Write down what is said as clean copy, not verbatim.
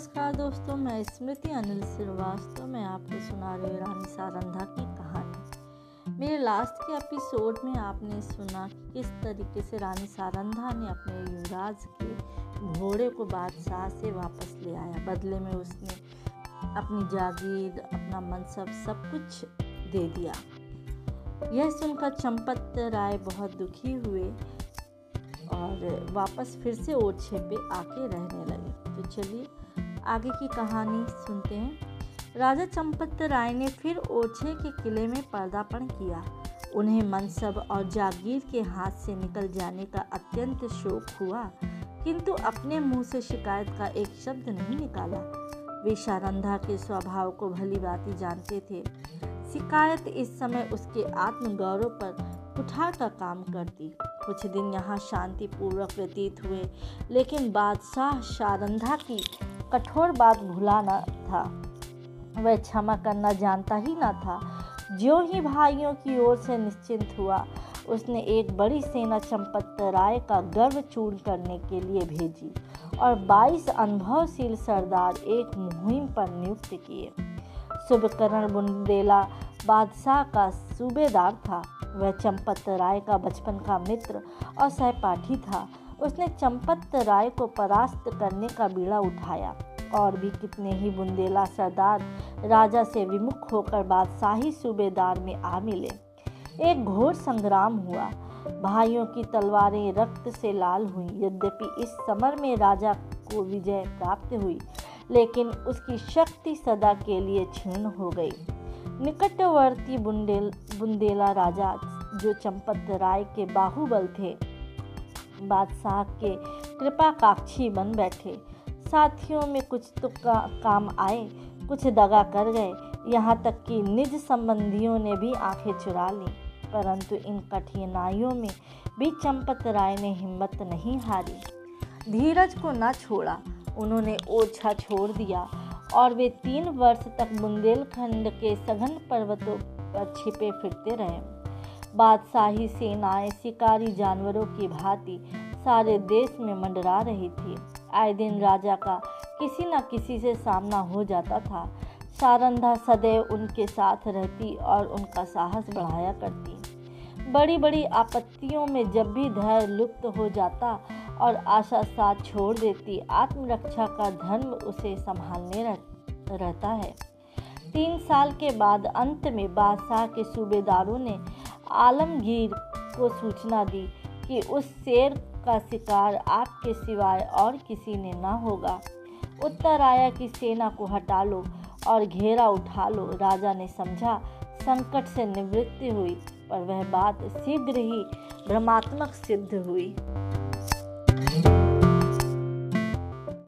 नमस्कार दोस्तों, मैं स्मृति अनिल श्रीवास्तव में आपको सुना रही हूँ रानी सारंधा की कहानी। मेरे लास्ट के एपिसोड में आपने सुना कि किस तरीके से रानी सारंधा ने अपने युवराज के घोड़े को बादशाह से वापस ले आया। बदले में उसने अपनी जागीर, अपना मनसब सब कुछ दे दिया। यह सुनकर चंपत राय बहुत दुखी हुए और वापस फिर से ओछे पे आके रहने लगे। तो चलिए आगे की कहानी सुनते हैं। राजा चंपत राय ने फिर ओछे के किले में पर्दापण किया। उन्हें मनसब और जागीर के हाथ से निकल जाने का अत्यंत शोक हुआ, किंतु अपने मुंह से शिकायत का एक शब्द नहीं निकाला। वे सारंधा के स्वभाव को भली भांति जानते थे। शिकायत इस समय उसके आत्मगौरव पर कुठार का काम करती। कुछ दिन यहाँ शांतिपूर्वक व्यतीत हुए, लेकिन बादशाह सारंधा की कठोर बात भुला न था। वह क्षमा करना जानता ही न था। ज्यों ही भाइयों की ओर से निश्चिंत हुआ, उसने एक बड़ी सेना चंपत राय का गर्व चूर्ण करने के लिए भेजी और 22 अनुभवशील सरदार एक मुहिम पर नियुक्त किए। सुब्बकरन बुंदेला बादशाह का सूबेदार था। वह चंपत राय का बचपन का मित्र और सहपाठी था। उसने चंपत राय को परास्त करने का बीड़ा उठाया। और भी कितने ही बुंदेला सरदार राजा से विमुख होकर बादशाही सूबेदार में आ मिले। एक घोर संग्राम हुआ। भाइयों की तलवारें रक्त से लाल हुई। यद्यपि इस समर में राजा को विजय प्राप्त हुई, लेकिन उसकी शक्ति सदा के लिए क्षीण हो गई। निकटवर्ती बुंदेला राजा, जो चंपत राय के बाहुबल थे, बादशाह के कृपाकाक्षी बन बैठे। साथियों में कुछ तो काम आए, कुछ दगा कर गए, यहाँ तक कि निज संबंधियों ने भी आंखें चुरा ली। परंतु इन कठिनाइयों में भी चंपत राय ने हिम्मत नहीं हारी, धीरज को न छोड़ा। उन्होंने ओछा छोड़ दिया और वे 3 वर्ष तक बुंदेलखंड के सघन पर्वतों पर छिपे फिरते रहे। बादशाही सेनाएं शिकारी जानवरों की भांति सारे देश में मंडरा रही थी। आए दिन राजा का किसी न किसी से सामना हो जाता था। सारंधा सदैव उनके साथ रहती और उनका साहस बढ़ाया करती। बड़ी बड़ी आपत्तियों में जब भी धैर्य लुप्त हो जाता और आशा साथ छोड़ देती, आत्मरक्षा का धर्म उसे संभालने रहता है। 3 साल के बाद अंत में बादशाह के सूबेदारों ने आलमगीर को सूचना दी कि उस शेर का शिकार आपके सिवाय और किसी ने ना होगा। उत्तर आया कि सेना को हटा लो और घेरा उठा लो। राजा ने समझा संकट से निवृत्ति हुई, पर वह बात शीघ्र ही भ्रमात्मक सिद्ध हुई।